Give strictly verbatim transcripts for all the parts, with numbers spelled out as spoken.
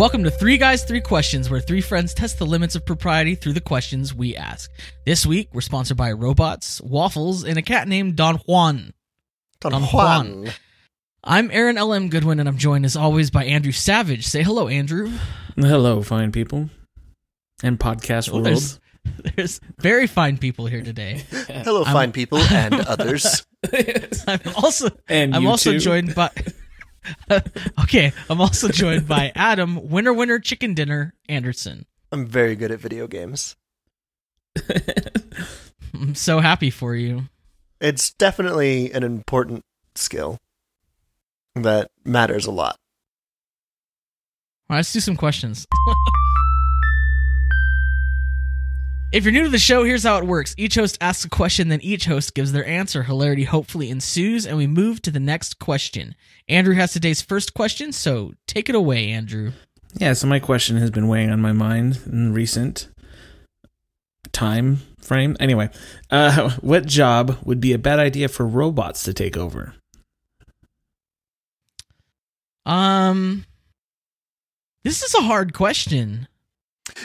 Welcome to Three Guys, Three Questions, where three friends test the limits of propriety through the questions we ask. This week, we're sponsored by Robots, Waffles, and a cat named Don Juan. Don, Don Juan. Juan. I'm Aaron L M. Goodwin, and I'm joined, as always, by Andrew Savage. Say hello, Andrew. Hello, fine people. And podcast well, world. There's, there's very fine people here today. Hello, I'm, fine people and others. I'm also, and I'm also joined by... Uh, okay, I'm also joined by Adam, Winner Winner Chicken Dinner Anderson. I'm very good at video games. I'm so happy for you. It's definitely an important skill that matters a lot. All right, let's do some questions. If you're new to the show, here's how it works. Each host asks a question, then each host gives their answer. Hilarity hopefully ensues, and we move to the next question. Andrew has today's first question, so take it away, Andrew. Yeah, so my question has been weighing on my mind in recent time frame. Anyway, uh, what job would be a bad idea for robots to take over? Um, this is a hard question.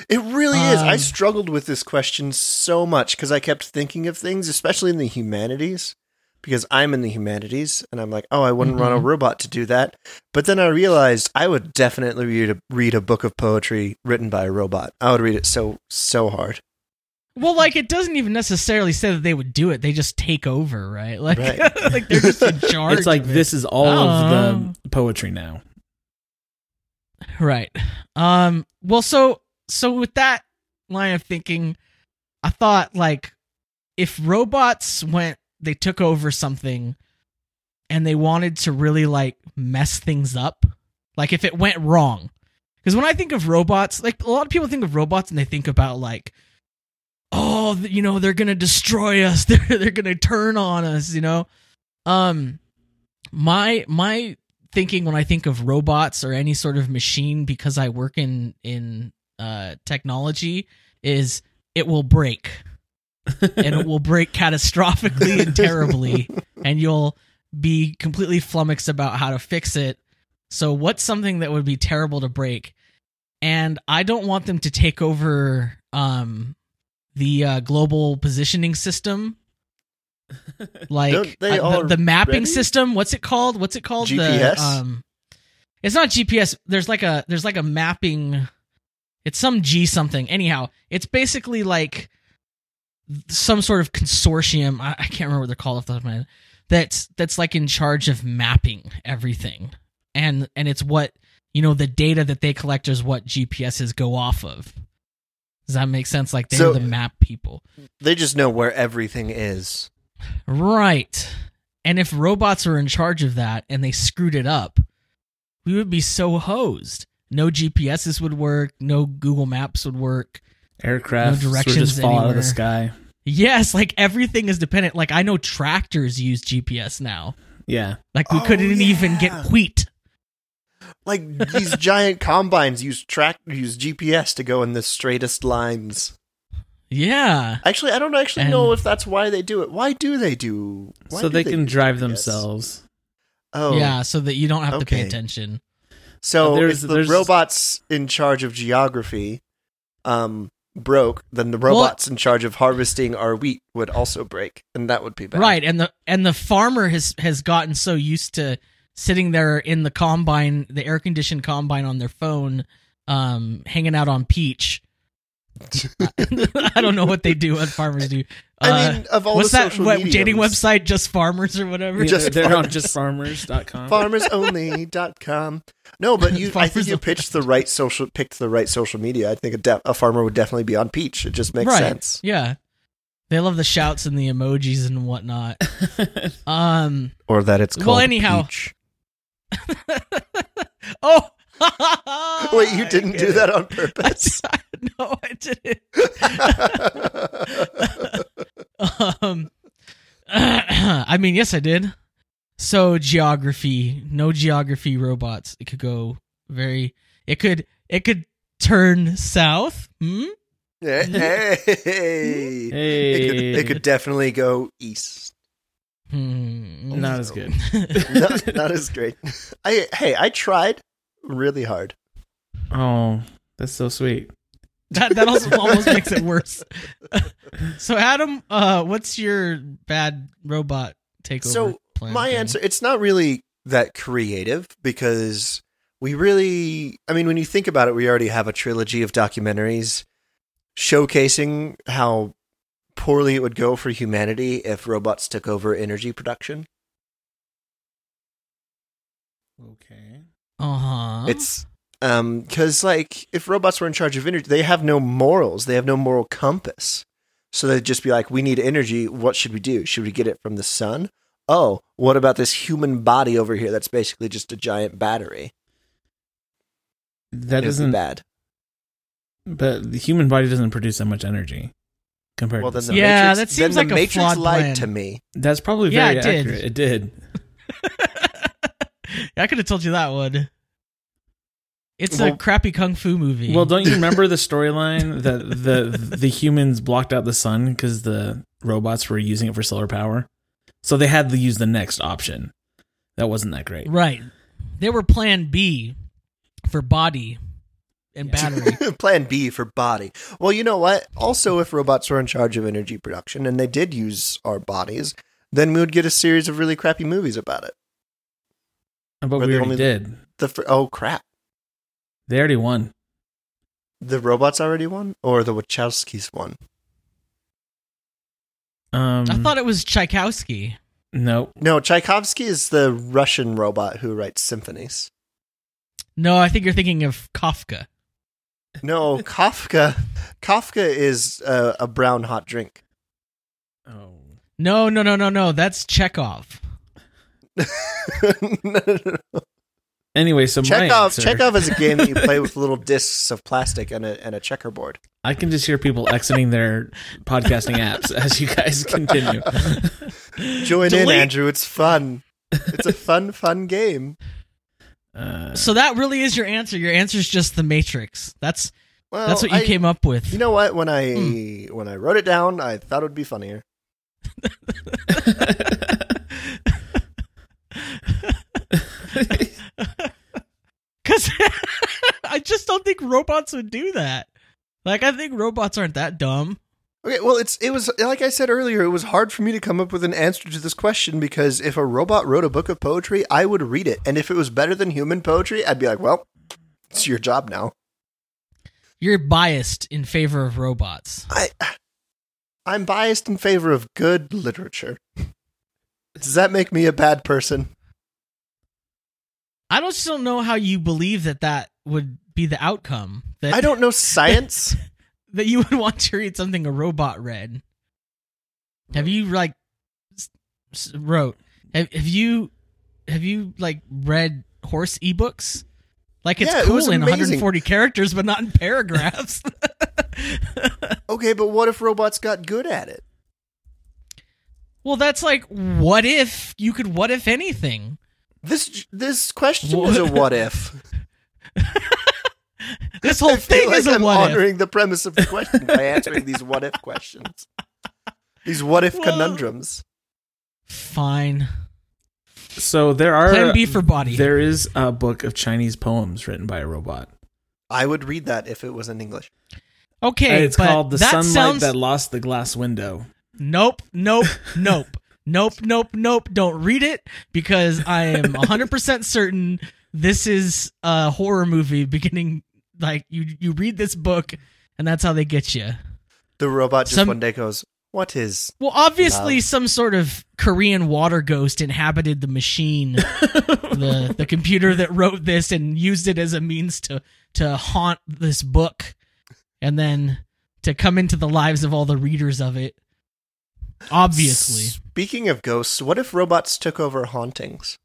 It really is. Um, I struggled with this question so much because I kept thinking of things, especially in the humanities, because I'm in the humanities, and I'm like, oh, I wouldn't mm-hmm. want a robot to do that. But then I realized I would definitely read a, read a book of poetry written by a robot. I would read it so, so hard. Well, like, it doesn't even necessarily say that they would do it. They just take over, right? Like, right. Like they're just in charge. It's like, of it. This is all oh. of the poetry now. Right. Um. Well, so... So with that line of thinking, I thought, like, if robots went, they took over something and they wanted to really, like, mess things up, like if it went wrong. Because when I think of robots, like, a lot of people think of robots and they think about, like, oh, you know, they're going to destroy us. They're, they're going to turn on us, you know. Um, my my thinking when I think of robots or any sort of machine, because I work in in. Uh, technology is it will break and it will break catastrophically and terribly, and you'll be completely flummoxed about how to fix it. So what's something that would be terrible to break? And I don't want them to take over um, the uh, global positioning system, like uh, the, the mapping ready? system. What's it called? What's it called? G P S. The, um, it's not G P S. There's like a there's like a mapping. It's some G something. Anyhow, it's basically like some sort of consortium. I, I can't remember what they're called off the top of my head. That's that's like in charge of mapping everything, and and it's what you know the data that they collect is what G P Ss go off of. Does that make sense? Like they're so, the map people. They just know where everything is. Right. And if robots were in charge of that and they screwed it up, we would be so hosed. No G P Ss would work. No Google Maps would work. Aircraft no directions would just fall anywhere. Out of the sky. Yes, like everything is dependent. Like I know tractors use G P S now. Yeah, like we oh, couldn't yeah. even get wheat. Like these giant combines use track use G P S to go in the straightest lines. Yeah, actually, I don't actually and know if that's why they do it. Why do they do? Why so do they, they can drive G P S? Themselves. Oh, yeah, so that you don't have okay. to pay attention. So there's, if the there's... robots in charge of geography um, broke, then the robots well, in charge of harvesting our wheat would also break, and that would be bad. Right, and the and the farmer has, has gotten so used to sitting there in the combine, the air-conditioned combine on their phone, um, hanging out on Peach. I don't know what they do, what farmers do. Uh, I mean, of all what's the that, social what, mediums. Dating website, Just Farmers or whatever? Yeah, just they're farmers. On just farmers dot com. farmers only dot com. No, but you, I think you pitched the right social, picked the right social media. I think a, de- a farmer would definitely be on Peach. It just makes right. sense. Yeah. They love the shouts and the emojis and whatnot. Um, or that it's called well, anyhow. Peach. Oh! Wait, you didn't do it. That on purpose? I, no, I didn't. um, I mean, yes, I did. So geography, no geography robots. It could go very. It could. It could turn south. Hmm? Hey, hey. hey. It, could, it could definitely go east. Hmm, oh, not no. as good. not, not as great. I hey, I tried. Really hard. Oh, that's so sweet. That that also almost makes it worse. So, Adam, uh, what's your bad robot takeover? So my thing? answer, it's not really that creative because we really, I mean, when you think about it, we already have a trilogy of documentaries showcasing how poorly it would go for humanity if robots took over energy production. Okay. Uh-huh. It's um because like if robots were in charge of energy, they have no morals. They have no moral compass. So they'd just be like, we need energy. What should we do? Should we get it from the sun? Oh, what about this human body over here that's basically just a giant battery? That isn't bad. But the human body doesn't produce that much energy compared well, to the yeah, Matrix. That seems then like the a Matrix flawed lied plan. to me. That's probably very yeah, it accurate. Did. It did. I could have told you that one. It's well, a crappy kung fu movie. Well, don't you remember the storyline that the the humans blocked out the sun because the robots were using it for solar power? So they had to use the next option. That wasn't that great. Right. They were plan B for body and battery. Plan B for body. Well, you know what? Also, if robots were in charge of energy production and they did use our bodies, then we would get a series of really crappy movies about it. But we already only did. The, the oh crap! They already won. The robots already won, or the Wachowskis won. Um, I thought it was Tchaikovsky. No, no, Tchaikovsky is the Russian robot who writes symphonies. No, I think you're thinking of Kafka. No, Kafka. Kafka is uh, a brown hot drink. Oh no, no, no, no, no! That's Chekhov. no, no, no. Anyway, so Chekhov, my answer. Chekhov is a game that you play with little discs of plastic and a and a checkerboard. I can just hear people exiting their podcasting apps as you guys continue. Join Delete. in, Andrew. It's fun. It's a fun, fun game. Uh, so that really is your answer. Your answer is just The Matrix. That's well, that's what you I, came up with. You know what? When I mm. when I wrote it down, I thought it would be funnier. Because I just don't think robots would do that. Like, I think robots aren't that dumb. Okay, well, it's it was like I said earlier, it was hard for me to come up with an answer to this question because if a robot wrote a book of poetry, I would read it. And if it was better than human poetry, I'd be like, well, it's your job now. You're biased in favor of robots. I, I'm biased in favor of good literature. Does that make me a bad person? I just don't know how you believe that that would be the outcome. That, I don't know science. That, that you would want to read something a robot read. Have you like wrote? Have, have you have you like read Horse ebooks? Like it's yeah, cool it in one hundred forty characters, but not in paragraphs. Okay, but what if robots got good at it? Well, that's like what if you could what if anything. This this question what? is a what if. This whole thing like is a I'm what if. I'm honoring the premise of the question by answering these what if questions. These what if well, conundrums. Fine. So there are Plan B for body. There is a book of Chinese poems written by a robot. I would read that if it was in English. Okay, and it's but called The that Sunlight sounds... That Lost the Glass Window. Nope, nope, nope. Nope, nope, nope. Don't read it because I am one hundred percent certain this is a horror movie beginning. Like you, you read this book and that's how they get you. The robot just some, one day goes, what is? Well, obviously love? Some sort of Korean water ghost inhabited the machine, the, the computer that wrote this and used it as a means to, to haunt this book and then to come into the lives of all the readers of it. Obviously. Speaking of ghosts, what if robots took over hauntings?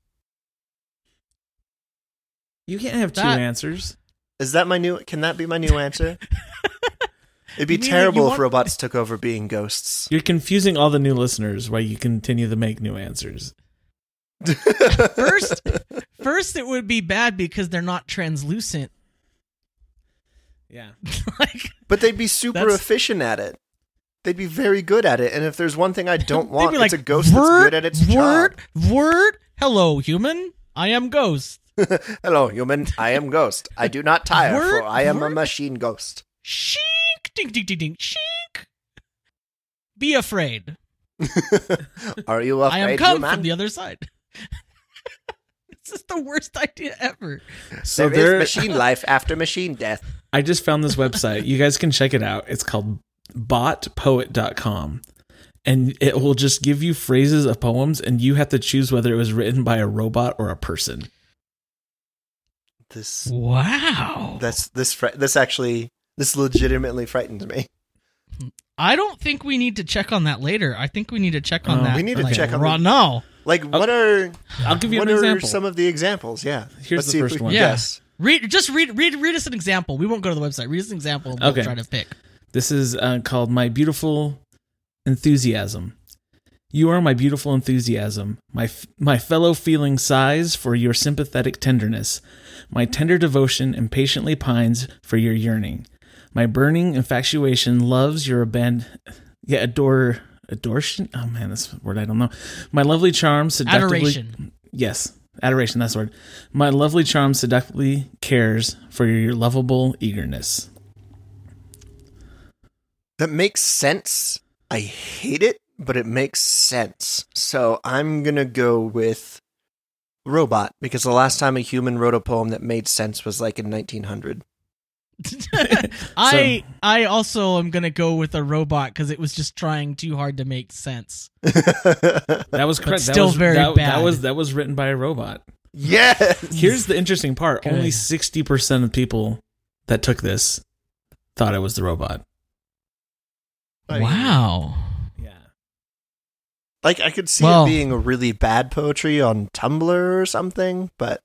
You can't have that, two answers. Is that my new? Can that be my new answer? It'd be terrible want, if robots took over being ghosts. You're confusing all the new listeners while you continue to make new answers. first, first, it would be bad because they're not translucent. Yeah, like, but they'd be super efficient at it. They'd be very good at it, and if there's one thing I don't want, like, it's a ghost that's good at its job. Word, word, hello, human. I am Ghost. Hello, human. I am Ghost. I do not tire, word, for I am word. a machine ghost. Shink, ding, ding, ding, ding, shink. Be afraid. Are you afraid, I am come human? From the other side. This is the worst idea ever. So there, there is machine life after machine death. I just found this website. You guys can check it out. It's called Botpoet dot com. And it will just give you phrases of poems, and you have to choose whether it was written by a robot or a person. This wow. That's this. This actually, this legitimately frightens me. I don't think we need to check on that later. I think we need to check on oh, that. We need to like, check on that. No, like okay. what are? I'll give you what an example. Are some of the examples? Yeah, here's Let's the first one. Yes, yeah. read just read read read us an example. We won't go to the website. Read us an example. And we'll okay. try to pick. This is uh, called My Beautiful Enthusiasm. You are my beautiful enthusiasm, my f- my fellow feeling sighs for your sympathetic tenderness. My tender devotion impatiently pines for your yearning. My burning infatuation loves your aband, yeah, adore, adoration. Oh man, this word I don't know. My lovely charm seductively. Adoration. Yes, adoration. That's the word. My lovely charm seductively cares for your, your lovable eagerness. That makes sense. I hate it, but it makes sense. So I'm going to go with robot, because the last time a human wrote a poem that made sense was like in nineteen hundred. I so. I also am going to go with a robot because it was just trying too hard to make sense. That was correct. That still was, very that, bad. That was, that was written by a robot. Yes! Here's the interesting part. Good. Only sixty percent of people that took this thought it was the robot. Like, wow. Yeah. Like, I could see well, it being a really bad poetry on Tumblr or something, but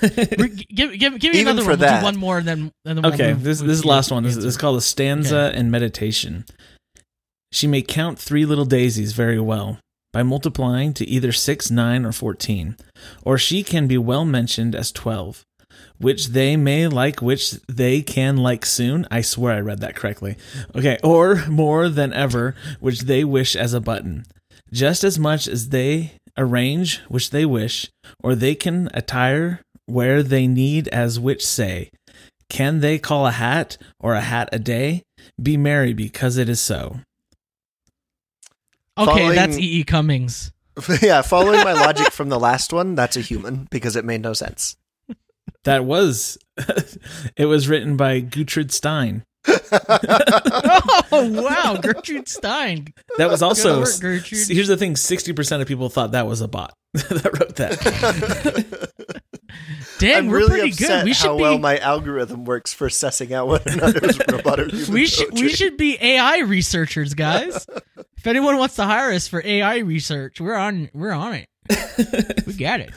give, give, give me Even another for one. That. We'll do one more, and then and then okay. We'll, this we'll, this is the last one. This, this is called a stanza okay. in meditation. She may count three little daisies very well by multiplying to either six, nine, or fourteen, or she can be well mentioned as twelve. Which they may like, which they can like soon. I swear I read that correctly. Okay. Or more than ever, which they wish as a button. Just as much as they arrange, which they wish, or they can attire where they need, as which say. Can they call a hat or a hat a day? Be merry because it is so. Okay, following, that's E E. Cummings. Yeah, following my logic from the last one, that's a human because it made no sense. That was, it was written by Gertrude Stein. Oh, wow, Gertrude Stein. That was also, work, here's the thing, sixty percent of people thought that was a bot that wrote that. Dang, I'm we're really pretty upset good. We should how be... well my algorithm works for sussing out one another's robot or human we should, we should be A I researchers, guys. If anyone wants to hire us for A I research, we're on, we're on it. We got it.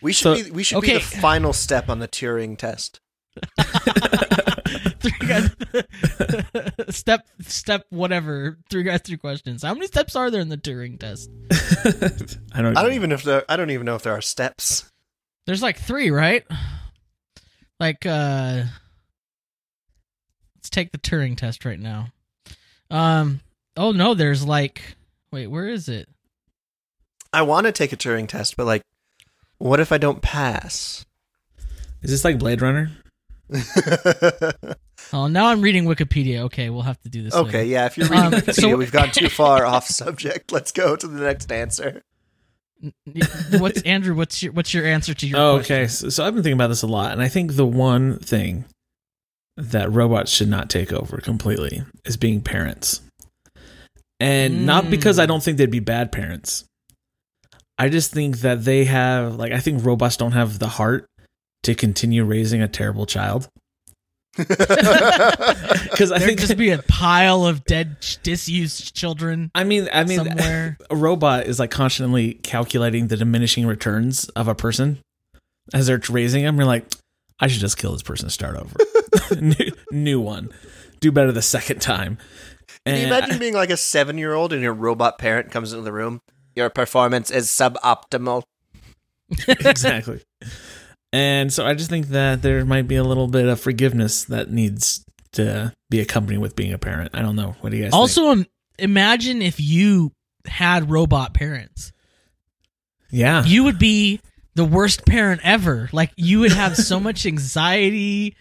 We should so, be we should okay. be the final step on the Turing test. Three guys, step step whatever. Three guys, three questions. How many steps are there in the Turing test? I don't. I don't know. even know if there. I don't even know if there are steps. There's like three, right? Like, uh, let's take the Turing test right now. Um. Oh no, there's like. Wait, where is it? I want to take a Turing test, but like. What if I don't pass? Is this like Blade Runner? Oh, now I'm reading Wikipedia. Okay, we'll have to do this Okay, later. Yeah, if you're reading um, Wikipedia, so- we've gone too far off subject. Let's go to the next answer. What's Andrew, what's your, what's your answer to your oh, question? Okay, so, so I've been thinking about this a lot, and I think the one thing that robots should not take over completely is being parents. And mm. not because I don't think they'd be bad parents. I just think that they have, like, I think robots don't have the heart to continue raising a terrible child. Because I think just be a pile of dead, disused children. I mean, I mean, somewhere. A robot is like constantly calculating the diminishing returns of a person as they're raising them. You're like, I should just kill this person and start over. new, new one. Do better the second time. And can you imagine being like a seven-year-old and your robot parent comes into the room? Your performance is suboptimal. Exactly. And so I just think that there might be a little bit of forgiveness that needs to be accompanied with being a parent. I don't know. What do you guys also, think? Also, um, imagine if you had robot parents. Yeah. You would be the worst parent ever. Like, you would have so much anxiety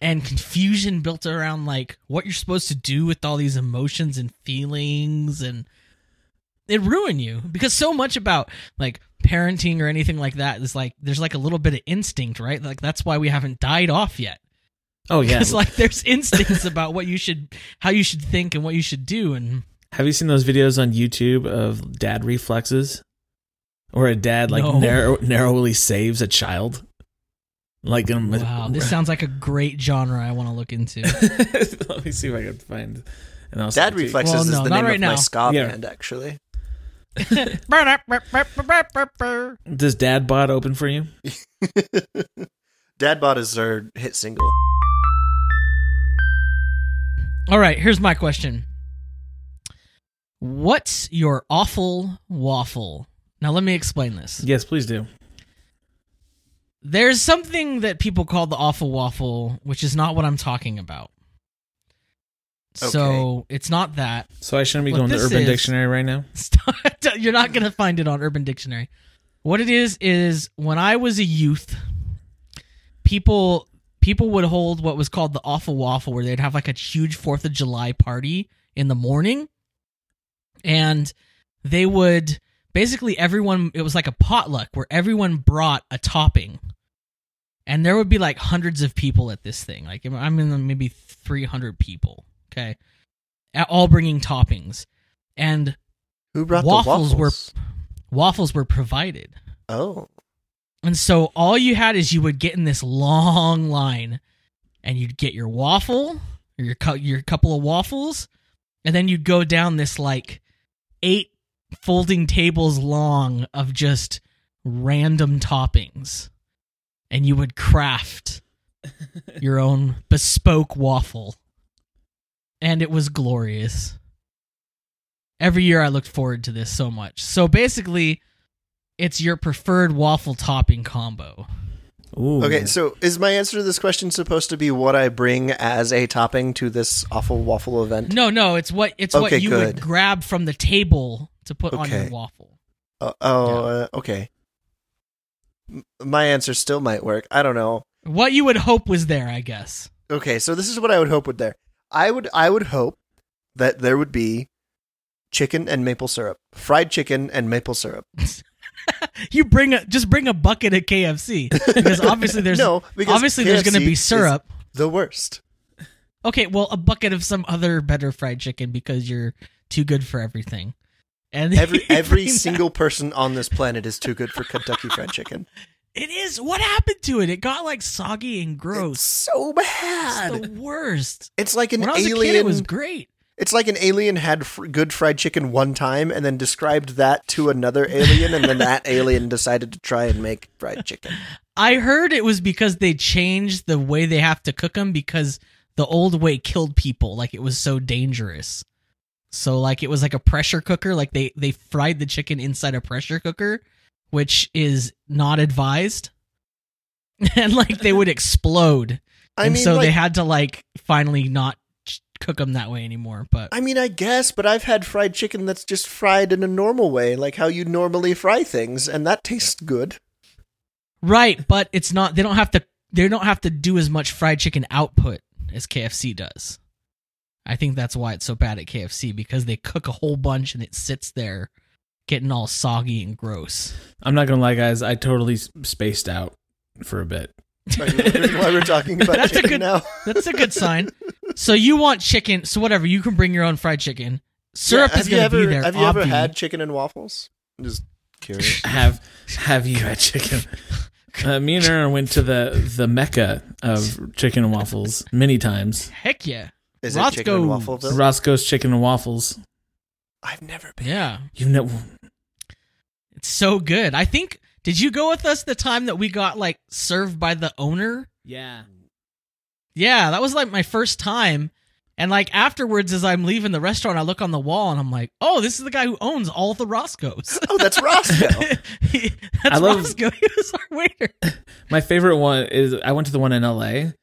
and confusion built around, like, what you're supposed to do with all these emotions and feelings, and it ruined you. Because so much about, like, parenting or anything like that is, like, there's, like, a little bit of instinct, right? Like, that's why we haven't died off yet. Oh, yeah. Because, like, there's instincts about what you should, how you should think and what you should do. And have you seen those videos on YouTube of dad reflexes? Or a dad, like, no. narrow, narrowly saves a child? Like, um, wow, this sounds like a great genre I want to look into. Let me see if I can find. And I'll Dad Reflexes well, no, is the name right of now. my ska yeah. band, actually. Does Dad Bod open for you? Dad Bod is our hit single. All right, here's my question. What's your awful waffle? Now, let me explain this. Yes, please do. There's something that people call the awful waffle, which is not what I'm talking about. Okay. So it's not that. So I shouldn't be what going to Urban is, Dictionary right now? You're not going to find it on Urban Dictionary. What it is, is when I was a youth, people people would hold what was called the awful waffle, where they'd have like a huge fourth of July party in the morning. And they would... Basically, everyone, it was like a potluck where everyone brought a topping. And there would be like hundreds of people at this thing. Like, I mean, maybe three hundred people, okay? All bringing toppings. And who brought waffles, the waffles? Were, waffles were provided. Oh. And so all you had is you would get in this long line and you'd get your waffle, or your, cu- your couple of waffles, and then you'd go down this like eight folding tables long of just random toppings, and you would craft your own bespoke waffle, and it was glorious. Every year I looked forward to this so much. So basically, it's your preferred waffle topping combo. Ooh. Okay, so is my answer to this question supposed to be what I bring as a topping to this awful waffle event? No, no, it's what it's okay, what you good. would grab from the table to put okay. on your waffle. Uh, oh, yeah. uh, okay. M- my answer still might work. I don't know. What you would hope was there, I guess. Okay, so this is what I would hope would there. I would I would hope that there would be chicken and maple syrup, fried chicken and maple syrup. You bring a just bring a bucket of K F C, because obviously there's no, because obviously K F C there's going to be syrup. The worst. Okay, well, a bucket of some other better fried chicken, because you're too good for everything. And every every single that. person on this planet is too good for Kentucky Fried Chicken. It is. What happened to it? It got like soggy and gross. It's so bad. It's the worst. It's like an when I was alien. A kid, it was great. It's like an alien had fr- good fried chicken one time and then described that to another alien, and then that alien decided to try and make fried chicken. I heard it was because they changed the way they have to cook them, because the old way killed people. Like, it was so dangerous. So, like, it was like a pressure cooker. Like, they, they fried the chicken inside a pressure cooker, which is not advised. And, like, they would explode. I and mean, so like- they had to, like, finally not cook them that way anymore. But I mean, I guess, but I've had fried chicken that's just fried in a normal way, like how you normally fry things, and that tastes good. Right, but it's not they don't have to they don't have to do as much fried chicken output as K F C does. I think that's why it's so bad at K F C, because they cook a whole bunch and it sits there getting all soggy and gross. I'm not gonna lie, guys, I totally spaced out for a bit. Why we're talking about that's chicken a good, now. That's a good sign. So you want chicken, so whatever, you can bring your own fried chicken. Syrup yeah, is going to be there. Have you obviously. ever had chicken and waffles? I'm just curious. have Have you had chicken? Uh, me and Aaron went to the, the mecca of chicken and waffles many times. Heck yeah. Is Roscoe's, it chicken and waffles? Roscoe's Chicken and Waffles. I've never been. Yeah. You know. It's so good. I think, did you go with us the time that we got like served by the owner? Yeah. Yeah, that was like my first time. And like afterwards, as I'm leaving the restaurant, I look on the wall and I'm like, oh, this is the guy who owns all the Roscoe's. Oh, that's Roscoe. he, that's I love, Roscoe. He was our waiter. My favorite one is I went to the one in L A,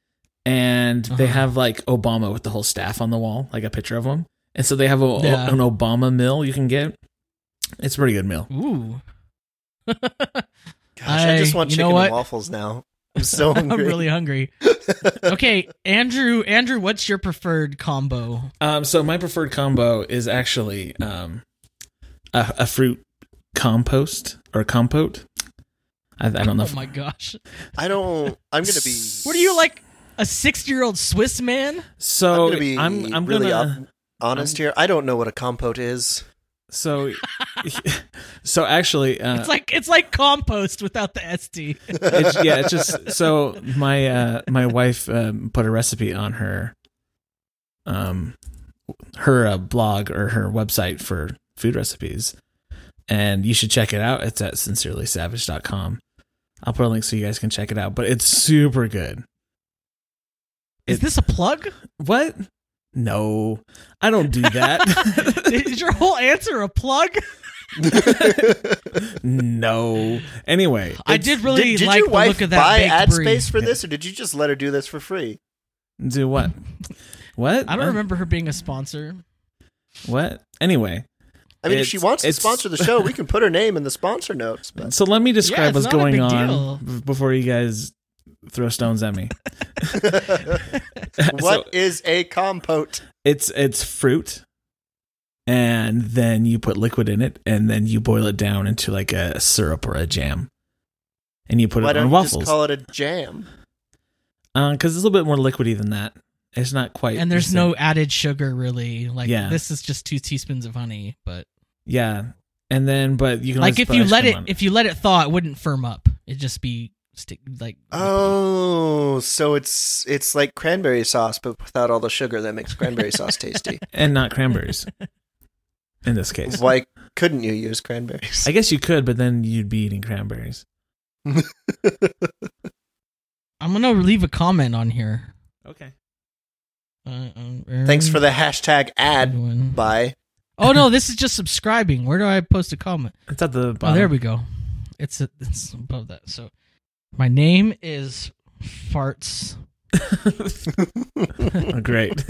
and uh-huh. they have like Obama with the whole staff on the wall, like a picture of him. And so they have a, yeah. an Obama meal you can get. It's a pretty good meal. Ooh. Gosh, I, I just want chicken and waffles now. I'm so hungry. I'm really hungry. Okay, Andrew, Andrew, what's your preferred combo? Um, so my preferred combo is actually um, a, a fruit compost or compote. I, I don't know. Oh, if, my gosh. I don't... I'm going to be... What are you, like a sixty-year-old Swiss man? So I'm going to be I'm, I'm really gonna, honest I'm, here. I don't know what a compote is. So, so actually, uh, it's like it's like compost without the S T. It's, yeah, it's just so my uh, my wife um, put a recipe on her, um, her uh, blog or her website for food recipes, and you should check it out. It's at sincerely savage dot com. I'll put a link so you guys can check it out. But it's super good. Is it, this a plug? What? No, I don't do that. Is your whole answer a plug? No. Anyway, I did really did, did like the look of that. Did your wife buy ad brie. space for this, or did you just let her do this for free? Do what? What? I don't uh, remember her being a sponsor. What? Anyway, I mean, if she wants to sponsor the show, we can put her name in the sponsor notes. But. So let me describe yeah, what's going on deal. before you guys throw stones at me. What so, is a compote? It's it's fruit, and then you put liquid in it, and then you boil it down into like a syrup or a jam, and you put Why it on waffles. Why don't you just call it a jam? Because uh, it's a little bit more liquidy than that. It's not quite. And there's no added sugar, really. Like yeah. This is just two teaspoons of honey, but yeah, and then but you can like if you let it on. if you let it thaw, it wouldn't firm up. It'd just be. Stick, like oh, so it's it's like cranberry sauce, but without all the sugar that makes cranberry sauce tasty, and not cranberries. In this case, why couldn't you use cranberries? I guess you could, but then you'd be eating cranberries. I'm gonna leave a comment on here. Okay. Uh, um, Thanks for the hashtag ad. Bye. Oh no, this is just subscribing. Where do I post a comment? It's at the bottom. Oh, there we go. It's a, it's above that. So. My name is Farts. Oh, great.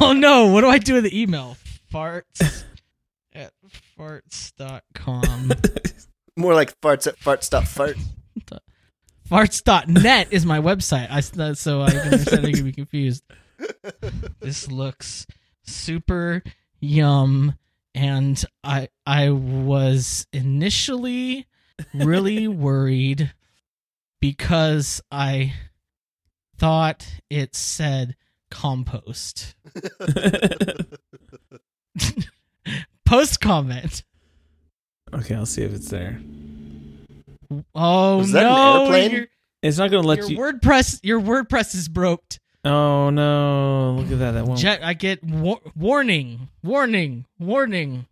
Oh, no. What do I do with the email? Farts at farts dot com. More like farts at farts dot fart. Farts dot net is my website, I, so I can be confused. This looks super yum, and I I was initially really worried because I thought it said compost. Post comment. Okay, I'll see if it's there. Oh, is that no. An airplane? It's not going to let your you. WordPress, your WordPress is broke. Oh, no. Look at that. That won't. Jet, I get war- warning, warning, warning.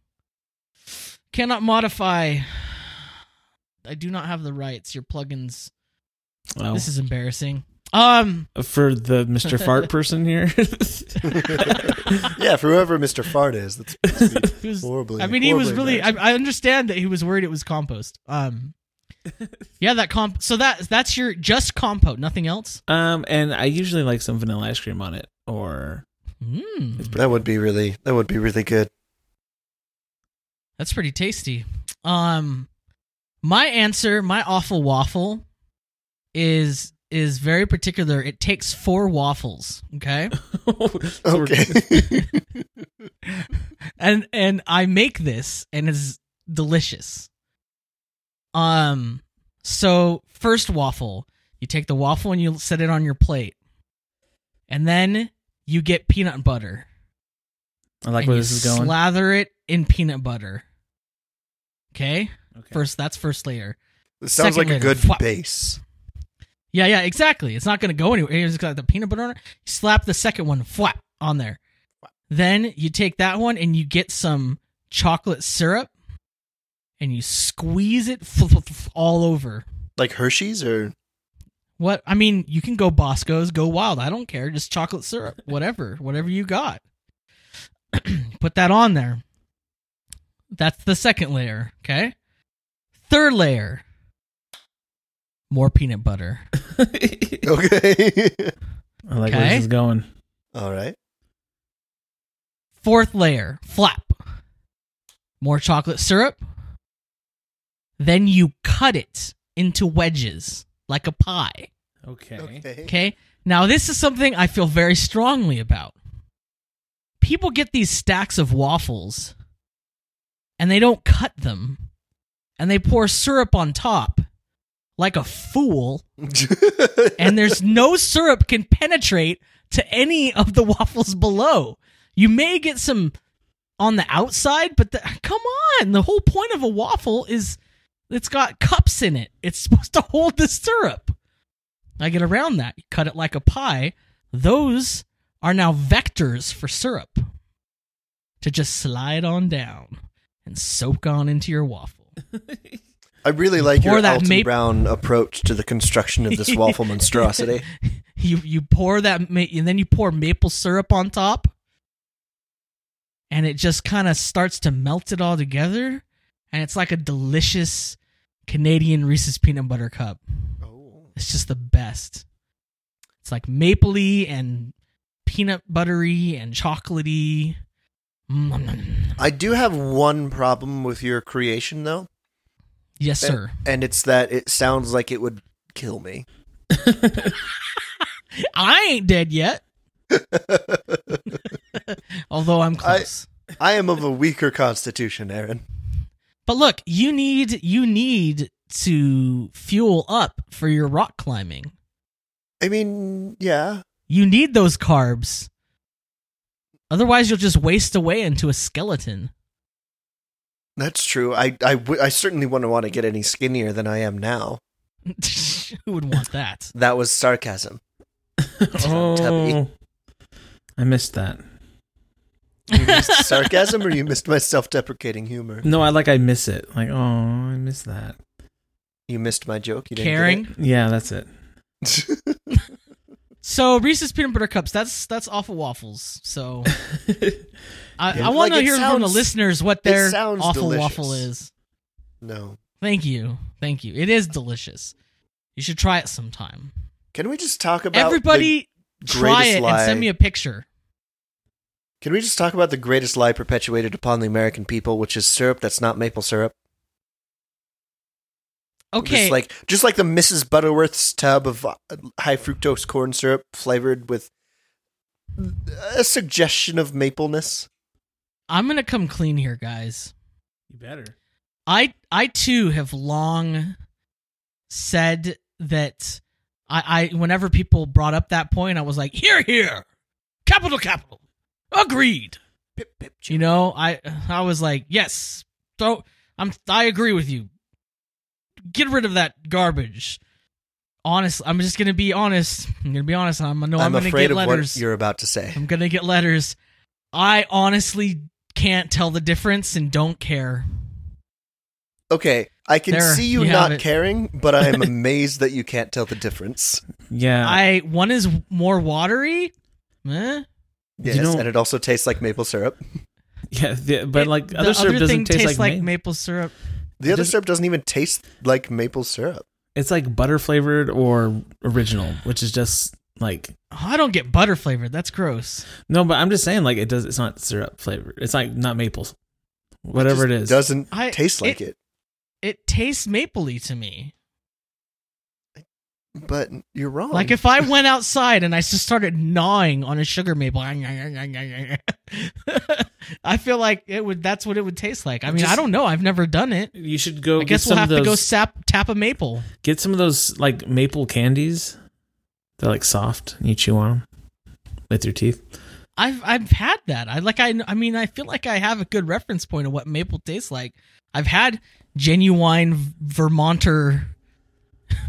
Cannot modify. I do not have the rights. Your plugins. Oh. This is embarrassing. Um, for the Mister Fart person here. Yeah, for whoever Mister Fart is, that's, that's was, horribly. I mean, horribly he was really. I, I understand that he was worried it was compost. Um, yeah, that comp. So that that's your just compote, nothing else. Um, and I usually like some vanilla ice cream on it, or mm. that good. would be really that would be really good. That's pretty tasty. Um. My answer, my awful waffle, is is very particular. It takes four waffles, okay? Okay. and and I make this, and it's delicious. Um, so first waffle, you take the waffle and you set it on your plate, and then you get peanut butter. I like where this is going. Slather it in peanut butter. Okay. Okay. First, that's first layer. It sounds Second like layer, a good wha- base. Yeah, yeah, exactly. It's not going to go anywhere. It's got the peanut butter on it. You slap the second one wha- on there. Wha- then you take that one and you get some chocolate syrup and you squeeze it f- f- f- all over. Like Hershey's or? What? I mean, you can go Bosco's, go wild. I don't care. Just chocolate syrup, whatever, whatever you got. Put that on there. That's the second layer, okay? Third layer, more peanut butter. Okay. I like okay. where this is going. All right. Fourth layer, flap. More chocolate syrup. Then you cut it into wedges like a pie. Okay. Okay. Okay. Now, this is something I feel very strongly about. People get these stacks of waffles, and they don't cut them, and they pour syrup on top like a fool, and there's no syrup can penetrate to any of the waffles below. You may get some on the outside, but the, come on, the whole point of a waffle is it's got cups in it. It's supposed to hold the syrup. I get around that. You cut it like a pie. Those are now vectors for syrup to just slide on down and soak on into your waffle. I really like your Alton ma- Brown approach to the construction of this waffle monstrosity. You you pour that, ma- and then you pour maple syrup on top, and it just kind of starts to melt it all together, and it's like a delicious Canadian Reese's peanut butter cup. Oh. It's just the best. It's like mapley and peanut buttery and chocolatey. Mm-hmm. I do have one problem with your creation, though. Yes, sir. And, and it's that it sounds like it would kill me. I ain't dead yet. Although I'm close. I, I am of a weaker constitution, Aaron. But look, you need you need to fuel up for your rock climbing. I mean, yeah. You need those carbs. Otherwise, you'll just waste away into a skeleton. That's true. I, I, w- I certainly wouldn't want to get any skinnier than I am now. Who would want that? That was sarcasm. Oh, I missed that. You missed sarcasm, or you missed my self-deprecating humor? No, I like I miss it. Like, oh, I miss that. You missed my joke. You didn't Caring? Get it? Yeah, that's it. So Reese's peanut butter cups. That's that's awful waffles. So I, yeah, I want like to hear sounds, from the listeners what their awful delicious. waffle is. No, thank you, thank you. It is delicious. You should try it sometime. Can we just talk about everybody the try it lie. and send me a picture? Can we just talk about the greatest lie perpetuated upon the American people, which is syrup that's not maple syrup? Okay. Just like, just like the Missus Butterworth's tub of high fructose corn syrup flavored with a suggestion of mapleness. I'm going to come clean here, guys. You better. I, I too, have long said that I, I whenever people brought up that point, I was like, here, here, capital, capital, agreed. Pip, pip, you know, I I was like, yes, so I'm, I agree with you. Get rid of that garbage. Honestly, I'm just going to be honest. I'm going to be honest. I'm, no, I'm, I'm going to get letters. I'm afraid of what you're about to say. I'm going to get letters. I honestly can't tell the difference and don't care. Okay, I can there, see you, you not caring, but I am amazed that you can't tell the difference. Yeah. I One is more watery. Eh? Yes, you know, and it also tastes like maple syrup. Yeah, the, but it, like other syrup other doesn't taste like, like ma- maple syrup. The other syrup doesn't even taste like maple syrup. It's like butter flavored or original, which is just like I don't get butter flavored. That's gross. No, but I'm just saying, like it does. It's not syrup flavored. It's like not maple. Whatever it, it is, doesn't I, taste like it, it. It tastes mapley to me. But you're wrong. Like if I went outside and I just started gnawing on a sugar maple, I feel like it would. That's what it would taste like. I mean, just, I don't know. I've never done it. You should go. I guess we'll have those, to go sap, tap a maple. Get some of those like maple candies. They're like soft. And you chew on them with your teeth. I've I've had that. I like. I I mean, I feel like I have a good reference point of what maple tastes like. I've had genuine Vermonter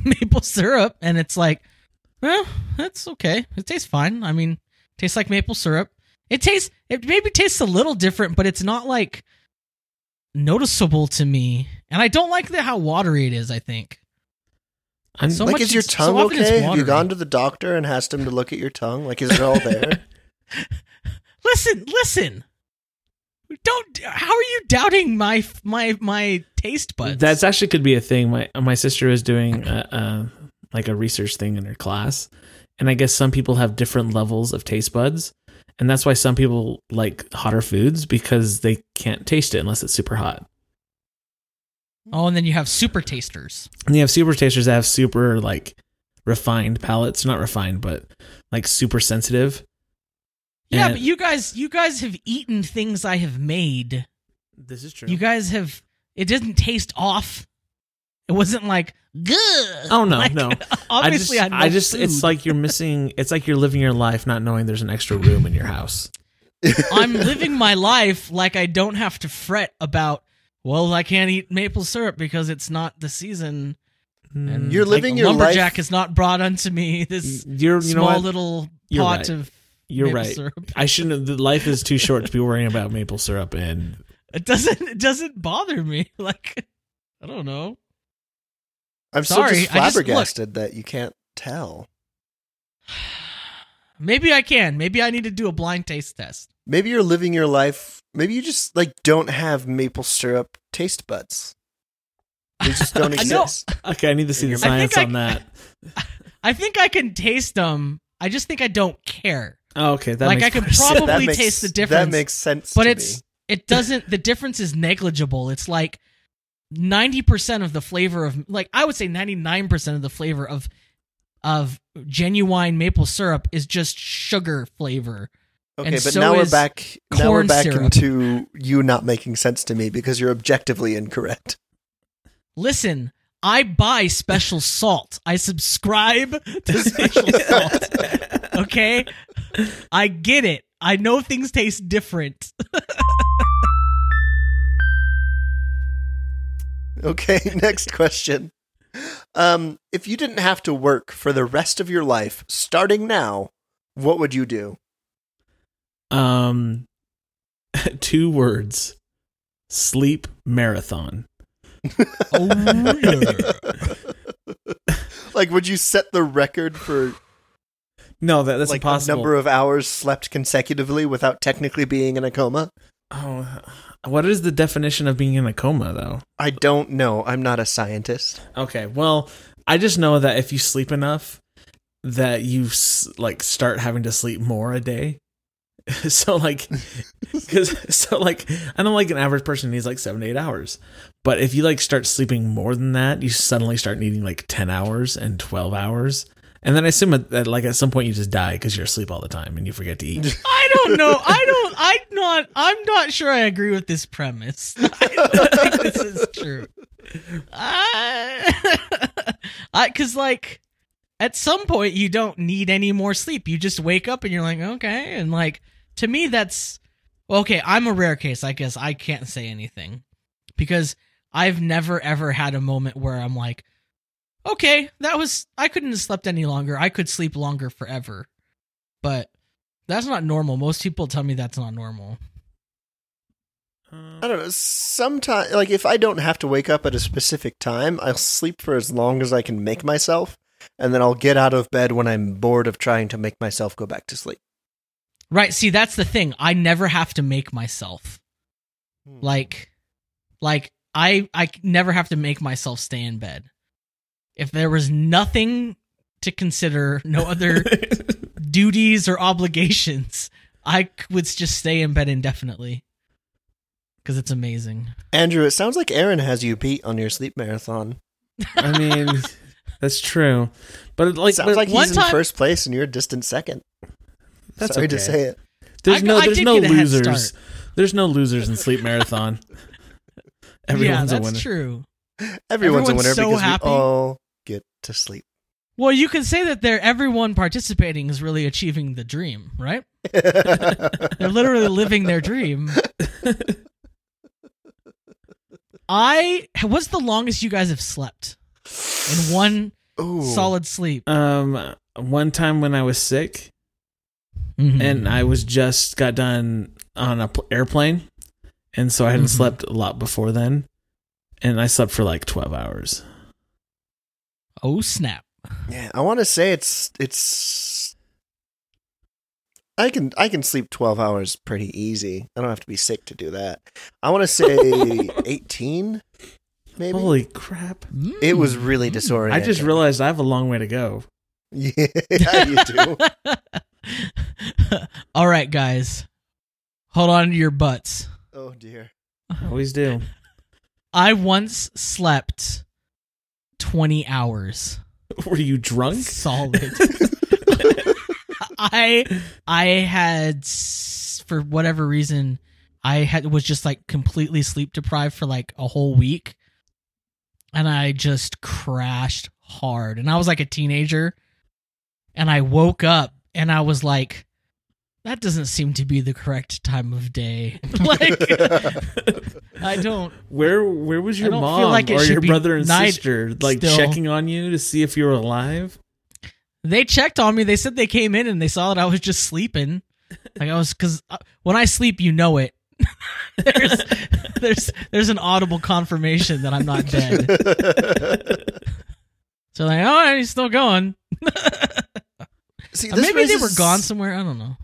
maple syrup, and it's like, well, that's okay. It tastes fine. I mean, it tastes like maple syrup. It tastes, it maybe tastes a little different, but it's not like noticeable to me. And I don't like the how watery it is. I think. I'm so like, much, is your tongue so okay? Have you gone to the doctor and asked him to look at your tongue? Like, is it all there? listen, listen. Don't. How are you doubting my my my taste buds? That's actually could be a thing. My my sister was doing a, a, like a research thing in her class, and I guess some people have different levels of taste buds, and that's why some people like hotter foods because they can't taste it unless it's super hot. Oh, and then you have super tasters. And you have super tasters that have super, like, refined palates. Not refined, but, like, super sensitive. Yeah, and but you guys, you guys have eaten things I have made. This is true. You guys have... It didn't taste off. It wasn't like... Gah! Oh, no, like, no. Obviously, I just... I, I just it's like you're missing... It's like you're living your life not knowing there's an extra room in your house. I'm living my life like I don't have to fret about... Well, I can't eat maple syrup because it's not the season. And you're living like, your lumberjack life. Is not brought unto me. This you're, you small know little you're pot right. of you're maple right. syrup. I shouldn't. The life is too short to be worrying about maple syrup, and it doesn't. It doesn't bother me. Like I don't know. I'm sorry. So just flabbergasted just, that you can't tell. Maybe I can. Maybe I need to do a blind taste test. Maybe you're living your life. Maybe you just like don't have maple syrup taste buds. They just don't exist. Okay, I need to see the science I I, on that. I think I can taste them. I just think I don't care. Oh, okay. That like makes I can probably makes, taste the difference. That makes sense. But to it's me. It doesn't. The difference is negligible. It's like ninety percent of the flavor of like I would say ninety nine percent of the flavor of of genuine maple syrup is just sugar flavor. Okay, and but so now we're back. Now we're back syrup. Into you not making sense to me because you're objectively incorrect. Listen, I buy special salt. I subscribe to special salt. Okay, I get it. I know things taste different. Okay, next question. Um, if you didn't have to work for the rest of your life, starting now, what would you do? Um, two words: sleep marathon. Oh, yeah. Like, would you set the record for? No, that, that's like, impossible. The number of hours slept consecutively without technically being in a coma. Oh, what is the definition of being in a coma, though? I don't know. I'm not a scientist. Okay, well, I just know that if you sleep enough, that you like start having to sleep more a day. So like, because so like, I know like an average person needs like seven to eight hours, but if you like start sleeping more than that, you suddenly start needing like ten hours and twelve hours, and then I assume that like at some point you just die because you're asleep all the time and you forget to eat. I don't know. I don't. I'm not. I'm not sure. I agree with this premise. I don't think this is true. I, I, because like, at some point you don't need any more sleep. You just wake up and you're like, okay, and like. To me, that's... Okay, I'm a rare case, I guess. I can't say anything. Because I've never, ever had a moment where I'm like, okay, that was... I couldn't have slept any longer. I could sleep longer forever. But that's not normal. Most people tell me that's not normal. I don't know. Sometimes... Like, if I don't have to wake up at a specific time, I'll sleep for as long as I can make myself. And then I'll get out of bed when I'm bored of trying to make myself go back to sleep. Right, see, that's the thing. I never have to make myself. Like, like I I never have to make myself stay in bed. If there was nothing to consider, no other duties or obligations, I would just stay in bed indefinitely. Because it's amazing. Andrew, it sounds like Aaron has you beat on your sleep marathon. I mean, that's true. But it like, sounds but like he's in time- first place and you're a distant second. That's Sorry okay. to say it. There's I, no, there's no losers. There's no losers in sleep marathon. Everyone's yeah, that's a winner. True. Everyone's, Everyone's a winner so because happy. We all get to sleep. Well, you can say that they're everyone participating is really achieving the dream, right? They're literally living their dream. I what's the longest you guys have slept in one Ooh. solid sleep? Um, one time when I was sick. Mm-hmm. And I was just got done on an pl- airplane, and so I hadn't mm-hmm. slept a lot before then, and I slept for like twelve hours. Oh snap! Yeah, I want to say it's it's. I can I can sleep twelve hours pretty easy. I don't have to be sick to do that. I want to say eighteen, maybe. Holy crap! It was really disorienting. I just realized I have a long way to go. Yeah, you do. All right, guys, hold on to your butts. Oh dear, always do. I once slept twenty hours. Were you drunk? Solid. I I had, for whatever reason, I had was just like completely sleep deprived for like a whole week. And I just crashed hard. And I was like a teenager. And I woke up and I was like, that doesn't seem to be the correct time of day. Like, I don't. Where Where was your mom like or your brother and sister? Like still. Checking on you to see if you were alive? They checked on me. They said they came in and they saw that I was just sleeping. Like I was, because when I sleep, you know it. there's, there's, there's an audible confirmation that I'm not dead. So like, oh, he's still going. See, this maybe raises, they were gone somewhere. I don't know.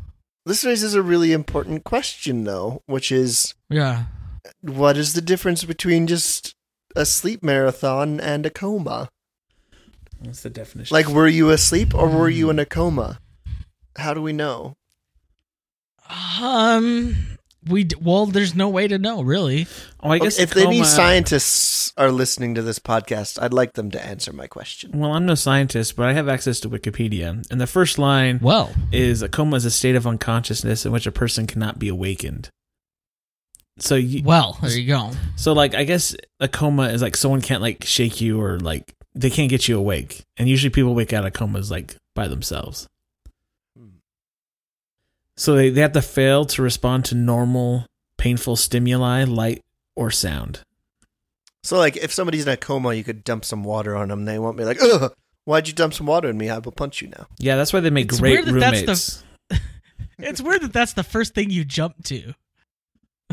This raises a really important question, though, which is, yeah, what is the difference between just a sleep marathon and a coma? What's the definition? Like, were you asleep or were you in a coma? How do we know? Um, we well, there's no way to know, really. Oh, I guess okay, if coma... any scientists are listening to this podcast, I'd like them to answer my question. Well, I'm no scientist, but I have access to Wikipedia, and the first line well. is a coma is a state of unconsciousness in which a person cannot be awakened. So, you, well, there you go. So, like, I guess a coma is like someone can't like shake you or like. They can't get you awake. And usually people wake out of comas like by themselves. So they, they have to fail to respond to normal, painful stimuli, light, or sound. So like if somebody's in a coma, you could dump some water on them. They won't be like, ugh, why'd you dump some water on me? I will punch you now. Yeah, that's why they make it's great that roommates. The, it's weird that that's the first thing you jump to.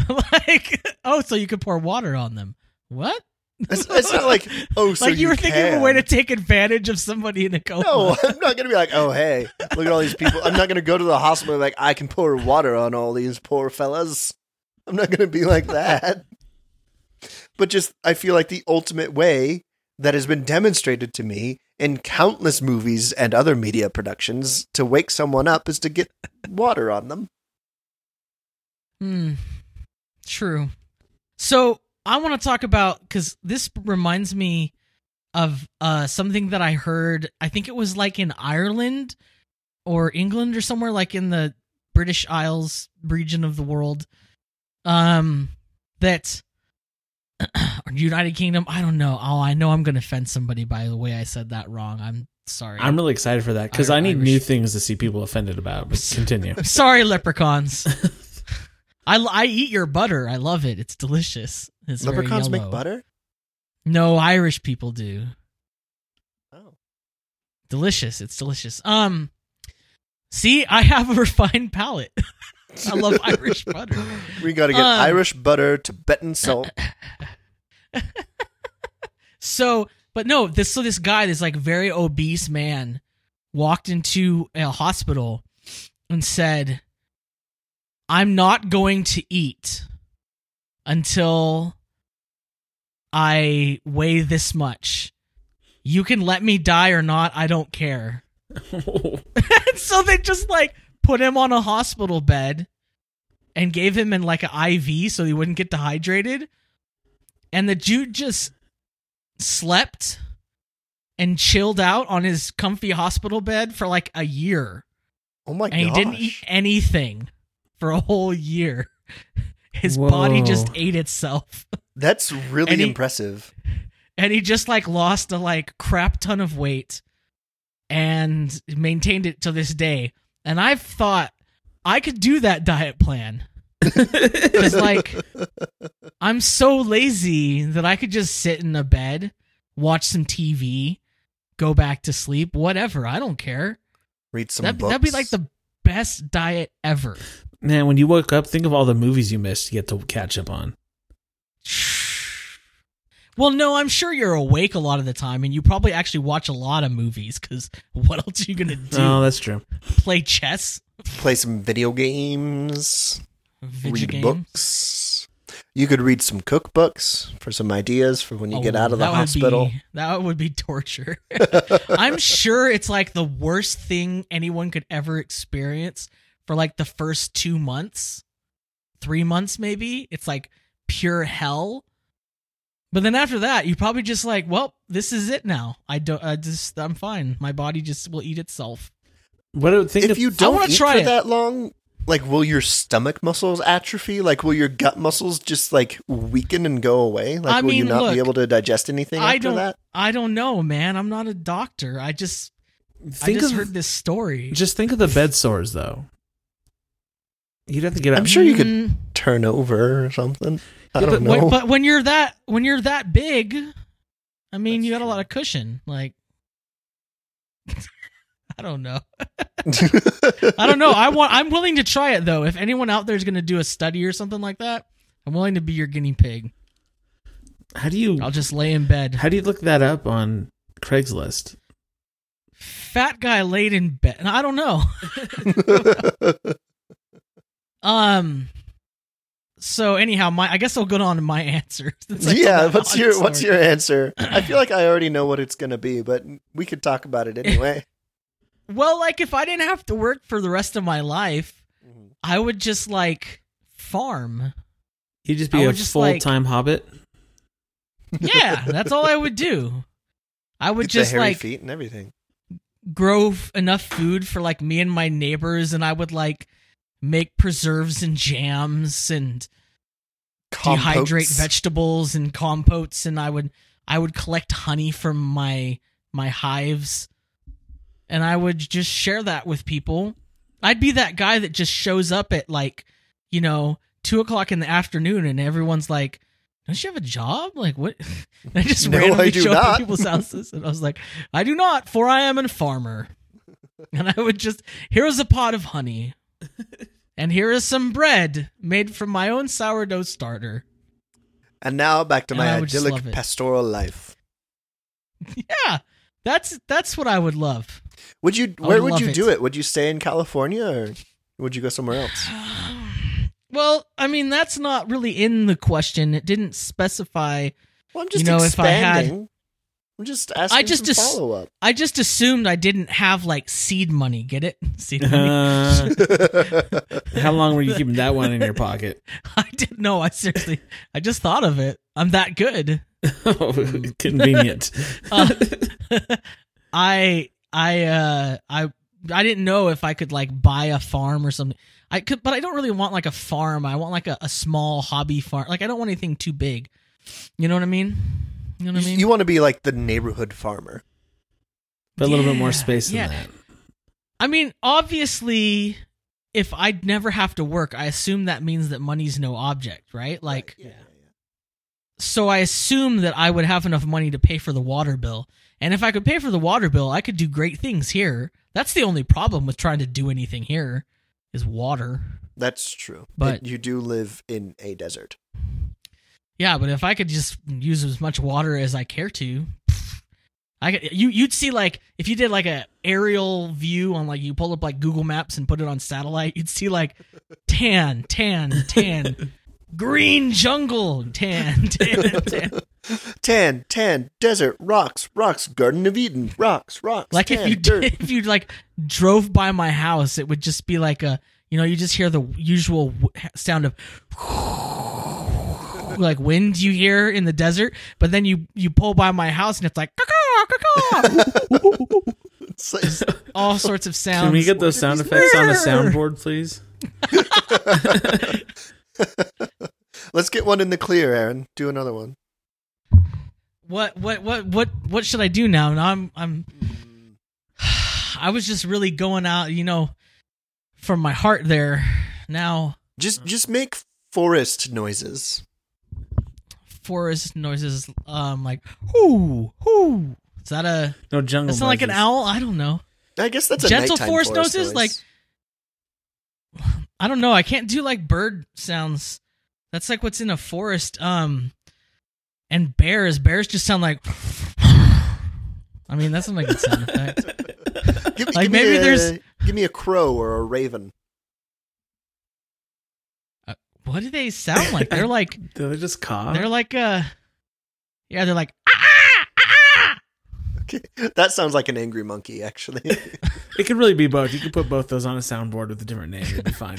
Like, oh, so you could pour water on them. What? It's, it's not like, oh, so like you, you were can. Thinking of a way to take advantage of somebody in a coma. No, I'm not going to be like, oh, hey, look at all these people. I'm not going to go to the hospital and like, I can pour water on all these poor fellas. I'm not going to be like that. But just, I feel like the ultimate way that has been demonstrated to me in countless movies and other media productions to wake someone up is to get water on them. Hmm. True. So... I want to talk about, because this reminds me of uh, something that I heard, I think it was like in Ireland or England or somewhere like in the British Isles region of the world, um, that, or United Kingdom, I don't know. Oh, I know I'm going to offend somebody by the way I said that wrong. I'm sorry. I'm really excited for that, because I, I need Irish. New things to see people offended about, but continue. Sorry, leprechauns. I, I eat your butter. I love it. It's delicious. It's leprechauns make butter? No, Irish people do. Oh. Delicious. It's delicious. Um, see, I have a refined palate. I love Irish butter. We got to get um, Irish butter, Tibetan salt. So, but no, this so this guy, this like very obese man, walked into a hospital and said, I'm not going to eat until I weigh this much. You can let me die or not. I don't care. Oh. So they just like put him on a hospital bed and gave him in like an I V so he wouldn't get dehydrated. And the dude just slept and chilled out on his comfy hospital bed for like a year. Oh my god. And gosh. He didn't eat anything. For a whole year, his Whoa. Body just ate itself. That's really and he, impressive. And he just like lost a like crap ton of weight and maintained it to this day. And I've thought I could do that diet plan. Because like I'm so lazy that I could just sit in a bed, watch some T V, go back to sleep, whatever. I don't care. Read some that, books. That'd be like the best diet ever. Man, when you woke up, think of all the movies you missed you get to catch up on. Well, no, I'm sure you're awake a lot of the time, and you probably actually watch a lot of movies, because what else are you going to do? Oh, that's true. Play chess? Play some video games. Video read games. Books. You could read some cookbooks for some ideas for when you oh, get out of the hospital. Would be, that would be torture. I'm sure it's like the worst thing anyone could ever experience. For like the first two months, three months maybe, it's like pure hell. But then after that, you're probably just like, well, this is it now. I don't. I just. I'm fine. My body just will eat itself. What I think if to, you don't eat try for it. that long, like, will your stomach muscles atrophy? Like, will your gut muscles just like weaken and go away? Like, I will mean, you not look, be able to digest anything I after don't, that? I don't know, man. I'm not a doctor. I just. Think I just of, heard this story. Just think of the bed sores, though. You'd have to get. Out. I'm sure you mm-hmm. could turn over or something. I yeah, don't but know. When, but when you're that when you're that big, I mean, That's you got true. a lot of cushion. Like, I don't know. I don't know. I want. I'm willing to try it though. If anyone out there is going to do a study or something like that, I'm willing to be your guinea pig. How do you? I'll just lay in bed. How do you look that up on Craigslist? Fat guy laid in bed. I don't know. um. So anyhow, my I guess I'll go on to my answer. Like yeah, what's your story. what's your answer? I feel like I already know what it's gonna be, but we could talk about it anyway. Well, like if I didn't have to work for the rest of my life, mm-hmm. I would just like farm. You'd just be I a full time like, hobbit. Yeah, that's all I would do. I would Get just the hairy like feet and everything. Grow f- enough food for like me and my neighbors, and I would like. Make preserves and jams and compotes. Dehydrate vegetables and compotes, and I would I would collect honey from my my hives, and I would just share that with people. I'd be that guy that just shows up at like, you know, two o'clock in the afternoon, and everyone's like, "Don't you have a job? Like what?" And I just no, randomly I do show not. up at people's houses, and I was like, "I do not, for I am a farmer." And I would just here's a pot of honey. And here is some bread made from my own sourdough starter. And now back to and my idyllic pastoral life. Yeah, that's that's what I would love. Would you? Where I would, would you it. do it? Would you stay in California or would you go somewhere else? Well, I mean, that's not really in the question. It didn't specify. Well, I'm just you know, expanding. If I had, I'm just asking I just as- follow up. I just assumed I didn't have like seed money. Get it? Seed money. Uh, how long were you keeping that one in your pocket? I didn't know. I seriously, I just thought of it. I'm that good. Oh, convenient. uh, I, I, uh, I, I didn't know if I could like buy a farm or something. I could, but I don't really want like a farm. I want like a, a small hobby farm. Like I don't want anything too big. You know what I mean? You know what I mean? You want to be like the neighborhood farmer. But a little yeah, bit more space than yeah. that. I mean, obviously, if I'd never have to work, I assume that means that money's no object, right? Like, right. Yeah, yeah. So I assume that I would have enough money to pay for the water bill. And if I could pay for the water bill, I could do great things here. That's the only problem with trying to do anything here is water. That's true. But it, you do live in a desert. Yeah, but if I could just use as much water as I care to, pff, I could, you you'd see like if you did like a aerial view on like you pull up like Google Maps and put it on satellite, you'd see like tan, tan, tan, green jungle, tan, tan, tan, tan, tan, desert, rocks, rocks, Garden of Eden, rocks, rocks. Like tan, if you dirt. Did, if you like drove by my house, it would just be like a you know you just hear the usual sound of. Like wind you hear in the desert, but then you you pull by my house and it's like all sorts of sounds. Can we get those sound effects on a soundboard, please? Let's get one in the clear, Aaron. Do another one. What what what what what should I do now? Now I'm I'm I was just really going out, you know, from my heart there. Now just just make forest noises. Forest noises, um, like hoo hoo. Is that a no jungle? It's not like an owl. I don't know. I guess that's a gentle forest, forest noises. Noise. Like I don't know. I can't do like bird sounds. That's like what's in a forest. Um, and bears. Bears just sound like. I mean, that's not a good sound effect. give me, like give maybe me a, there's. Give me a crow or a raven. What do they sound like? They're like do they just cough? They're like uh yeah, they're like ah, ah, ah. Okay. That sounds like an angry monkey, actually. It could really be both. You could put both those on a soundboard with a different name, it'd be fine.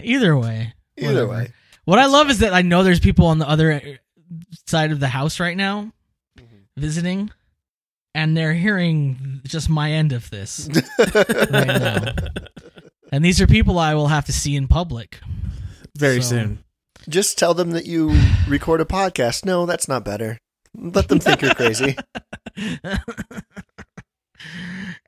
Either way. Either whatever. way. What I love is that I know there's people on the other side of the house right now mm-hmm. visiting, and they're hearing just my end of this right now. And these are people I will have to see in public. Very so. soon. Just tell them that you record a podcast. No, that's not better. Let them think you're crazy.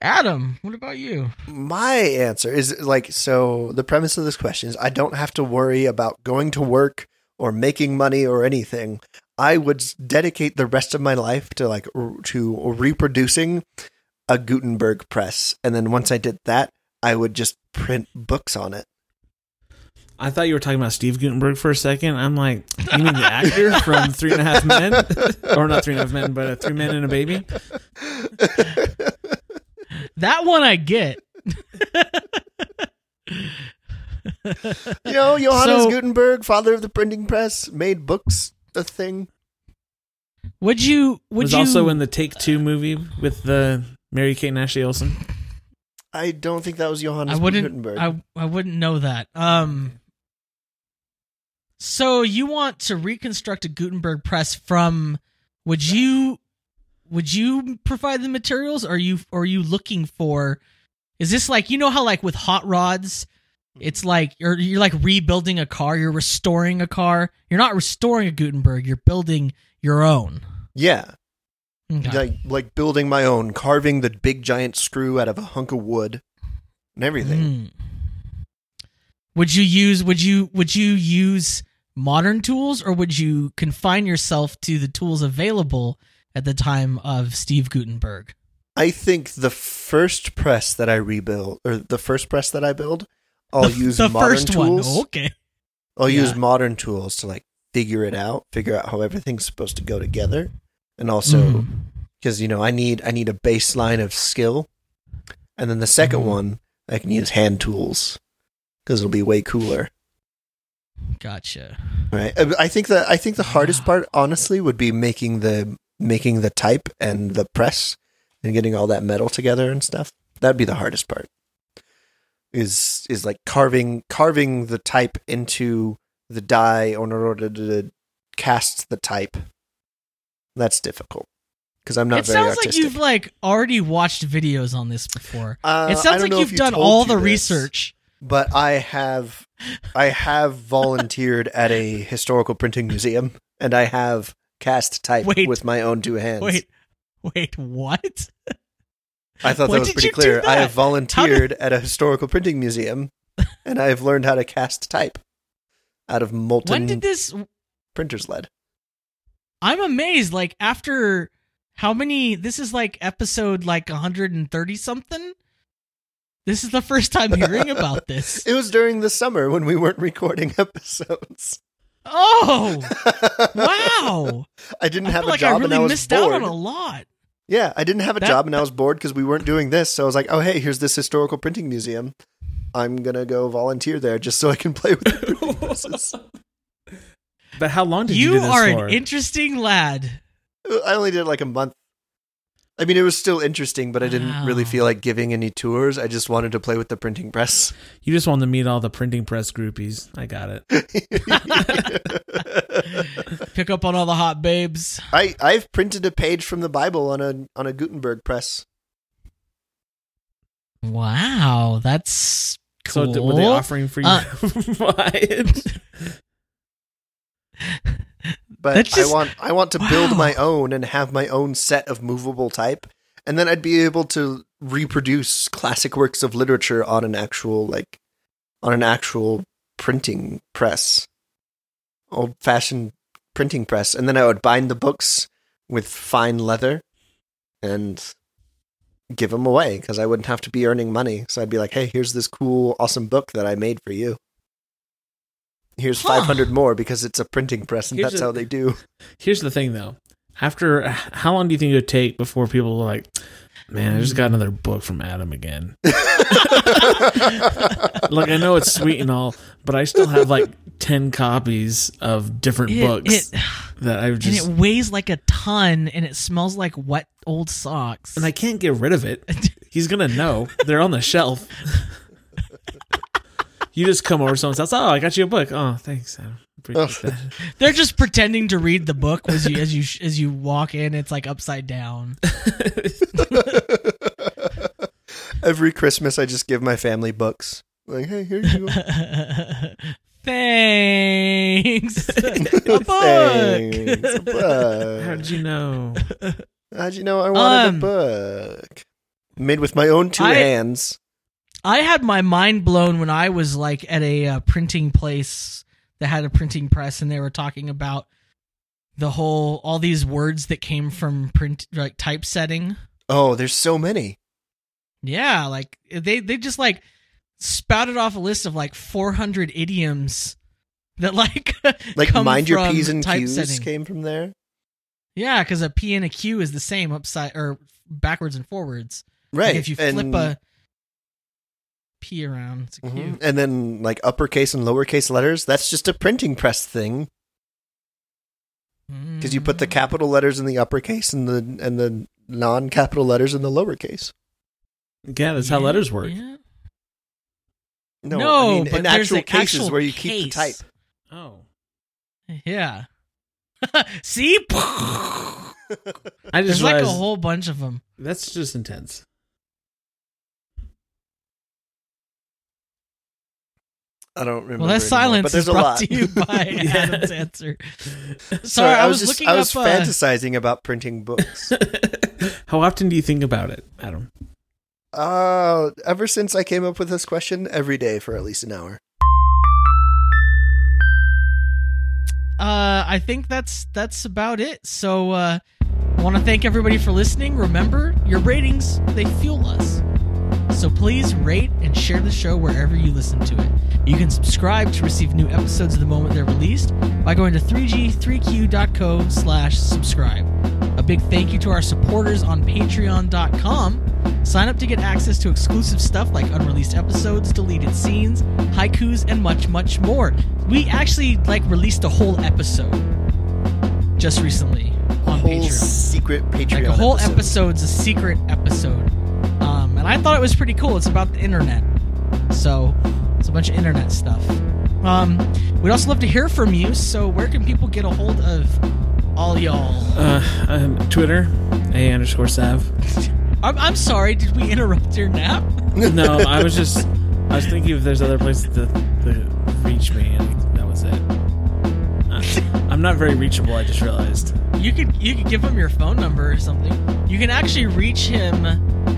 Adam, what about you? My answer is like, so the premise of this question is I don't have to worry about going to work or making money or anything. I would dedicate the rest of my life to like to reproducing a Gutenberg press. And then once I did that, I would just print books on it. I thought you were talking about Steve Gutenberg for a second. I'm like, you mean the actor from Three and a Half Men? Or not Three and a Half Men, but uh, Three Men and a Baby? That one I get. You know, Johannes so, Gutenberg, father of the printing press, made books a thing. Would you... Would was you, also in the Take Two movie with the Mary-Kate and Ashley Olsen. I don't think that was Johannes I Gutenberg. I, I wouldn't know that. Um... So you want to reconstruct a Gutenberg press from, would you, would you provide the materials? Or are you, or are you looking for, is this like, you know how like with hot rods, it's like, you're, you're like rebuilding a car, you're restoring a car. You're not restoring a Gutenberg, you're building your own. Yeah. Okay. Like, like building my own, carving the big giant screw out of a hunk of wood and everything. Mm. Would you use would you would you use modern tools, or would you confine yourself to the tools available at the time of Steve Gutenberg? I think the first press that I rebuild, or the first press that I build, I'll the, use the modern first tools. One. Oh, okay. I'll yeah. use modern tools to like figure it out, figure out how everything's supposed to go together, and also because mm. you know I need I need a baseline of skill, and then the second mm. one I can use hand tools. Because it'll be way cooler. Gotcha. Right. I think that I think the hardest part, honestly, would be making the making the type and the press and getting all that metal together and stuff. That'd be the hardest part. Is is like carving carving the type into the die in order to cast the type. That's difficult. Because I'm not it very sounds artistic. Like you've like already watched videos on this before. Uh, it sounds like you've done all the this. research. But I have, I have volunteered at a historical printing museum, and I have cast type wait, with my own two hands. Wait, wait, what? I thought when that was pretty clear. I have volunteered did... at a historical printing museum, and I have learned how to cast type out of molten. When did this printer's lead? I'm amazed. Like after how many? This is like episode like one hundred thirty something. This is the first time hearing about this. It was during the summer when we weren't recording episodes. Oh, wow. I didn't I have a like job I really and I was bored. I missed out on a lot. Yeah, I didn't have a that, job and I was bored because we weren't doing this. So I was like, oh, hey, here's this historical printing museum. I'm going to go volunteer there just so I can play with the printing presses. But how long did you, you do this for? You are an interesting lad. I only did like a month. I mean, it was still interesting, but I didn't wow. really feel like giving any tours. I just wanted to play with the printing press. You just wanted to meet all the printing press groupies. I got it. Pick up on all the hot babes. I, I've printed a page from the Bible on a on a Gutenberg press. Wow, that's cool. So did, were they offering for you uh, to buy it? But just, I want I want to wow. build my own and have my own set of movable type, and then I'd be able to reproduce classic works of literature on an actual like on an actual printing press, old fashioned printing press, and then I would bind the books with fine leather and give them away because I wouldn't have to be earning money. So I'd be like, hey, here's this cool, awesome book that I made for you. Here's huh. five hundred more because it's a printing press, and here's that's a, how they do. Here's the thing, though. After how long do you think it would take before people were like, man, I just got another book from Adam again? Like, I know it's sweet and all, but I still have like ten copies of different it, books it, that I've just. And it weighs like a ton, and it smells like wet old socks. And I can't get rid of it. He's going to know. They're on the shelf. You just come over to someone's house. Oh, I got you a book. Oh, thanks, Adam. They're just pretending to read the book as you as you as you walk in. It's like upside down. Every Christmas, I just give my family books. Like, hey, here you go. Thanks. A book. Thanks. A book. How'd you know? How'd you know I wanted um, a book? Made with my own two I, hands. I had my mind blown when I was like at a uh, printing place that had a printing press, and they were talking about the whole all these words that came from print, like typesetting. Oh, there's so many. Yeah, like they they just like spouted off a list of like four hundred idioms that like like come mind from your P's and Q's came from there. Yeah, because a P and a Q is the same upside or backwards and forwards. Right. Like if you flip and, a P around, it's a Q. Mm-hmm. And then like uppercase and lowercase letters, that's just a printing press thing. Because mm. you put the capital letters in the uppercase and the and the non-capital letters in the lowercase. Yeah, that's yeah, how letters work. Yeah. No, no, I mean, but in there's actual cases actual where you case. keep the type. Oh. Yeah. See? I just There's like a whole bunch of them. That's just intense. I don't remember. Well, that silence but is brought a lot. to you by yeah. Adam's answer. Sorry, Sorry, I was, I was just, looking I was up, fantasizing uh, about printing books. How often do you think about it, Adam? Uh, ever since I came up with this question, every day for at least an hour. Uh, I think that's that's about it. So uh, I want to thank everybody for listening. Remember, your ratings, they fuel us. So please rate and share the show wherever you listen to it. You can subscribe to receive new episodes the moment they're released by going to three g three q dot co slash subscribe. A big thank you to our supporters on patreon dot com. Sign up to get access to exclusive stuff like unreleased episodes, deleted scenes, haikus, and much, much more. We actually like released a whole episode just recently on Patreon. A whole Patreon. secret Patreon Like a whole episode. episode's a secret episode. Um, and I thought it was pretty cool. It's about the internet. So it's a bunch of internet stuff. Um, we'd also love to hear from you. So where can people get a hold of all y'all? Uh, um, Twitter, A underscore Sav. I'm, I'm sorry, did we interrupt your nap? No, I was just, I was thinking if there's other places to, to reach me, and that was it. Uh, I'm not very reachable, I just realized. You could you could give him your phone number or something. You can actually reach him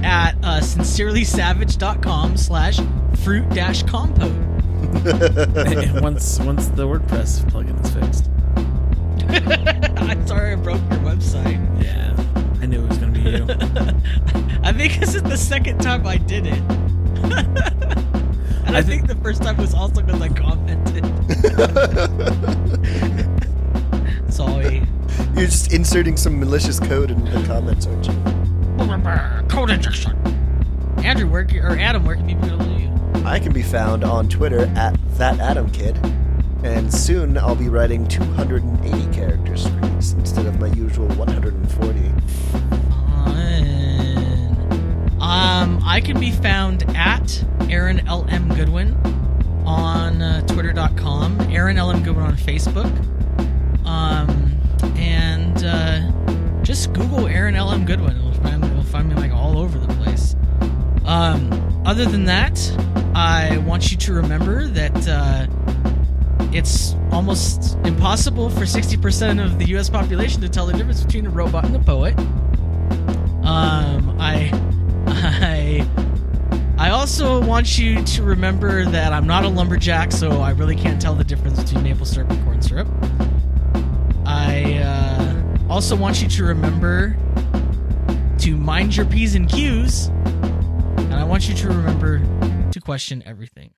at uh, sincerely savage dot com slash fruit dash compote. Once, once the WordPress plugin is fixed. I'm sorry I broke your website. Yeah. I knew it was going to be you. I think this is the second time I did it. And I, I th- think the first time was also because I commented. Sorry. You're just inserting some malicious code in the comments, aren't you? Code injection. Andrew, where can, or Adam, where can people go to you? I can be found on Twitter at ThatAdamKid. And soon I'll be writing two hundred eighty character screens instead of my usual one hundred forty. Um, I can be found at Aaron L M. Goodwin on uh, twitter dot com, Aaron L M. Goodwin on Facebook, um, and uh, just Google Aaron L M. Goodwin. It'll find, it'll find me like all over the place. Um, other than that, I want you to remember that uh, it's almost impossible for sixty percent of the U S population to tell the difference between a robot and a poet. Um, I, I, I also want you to remember that I'm not a lumberjack, so I really can't tell the difference between maple syrup and corn syrup. I uh, also want you to remember to mind your P's and Q's, and I want you to remember to question everything.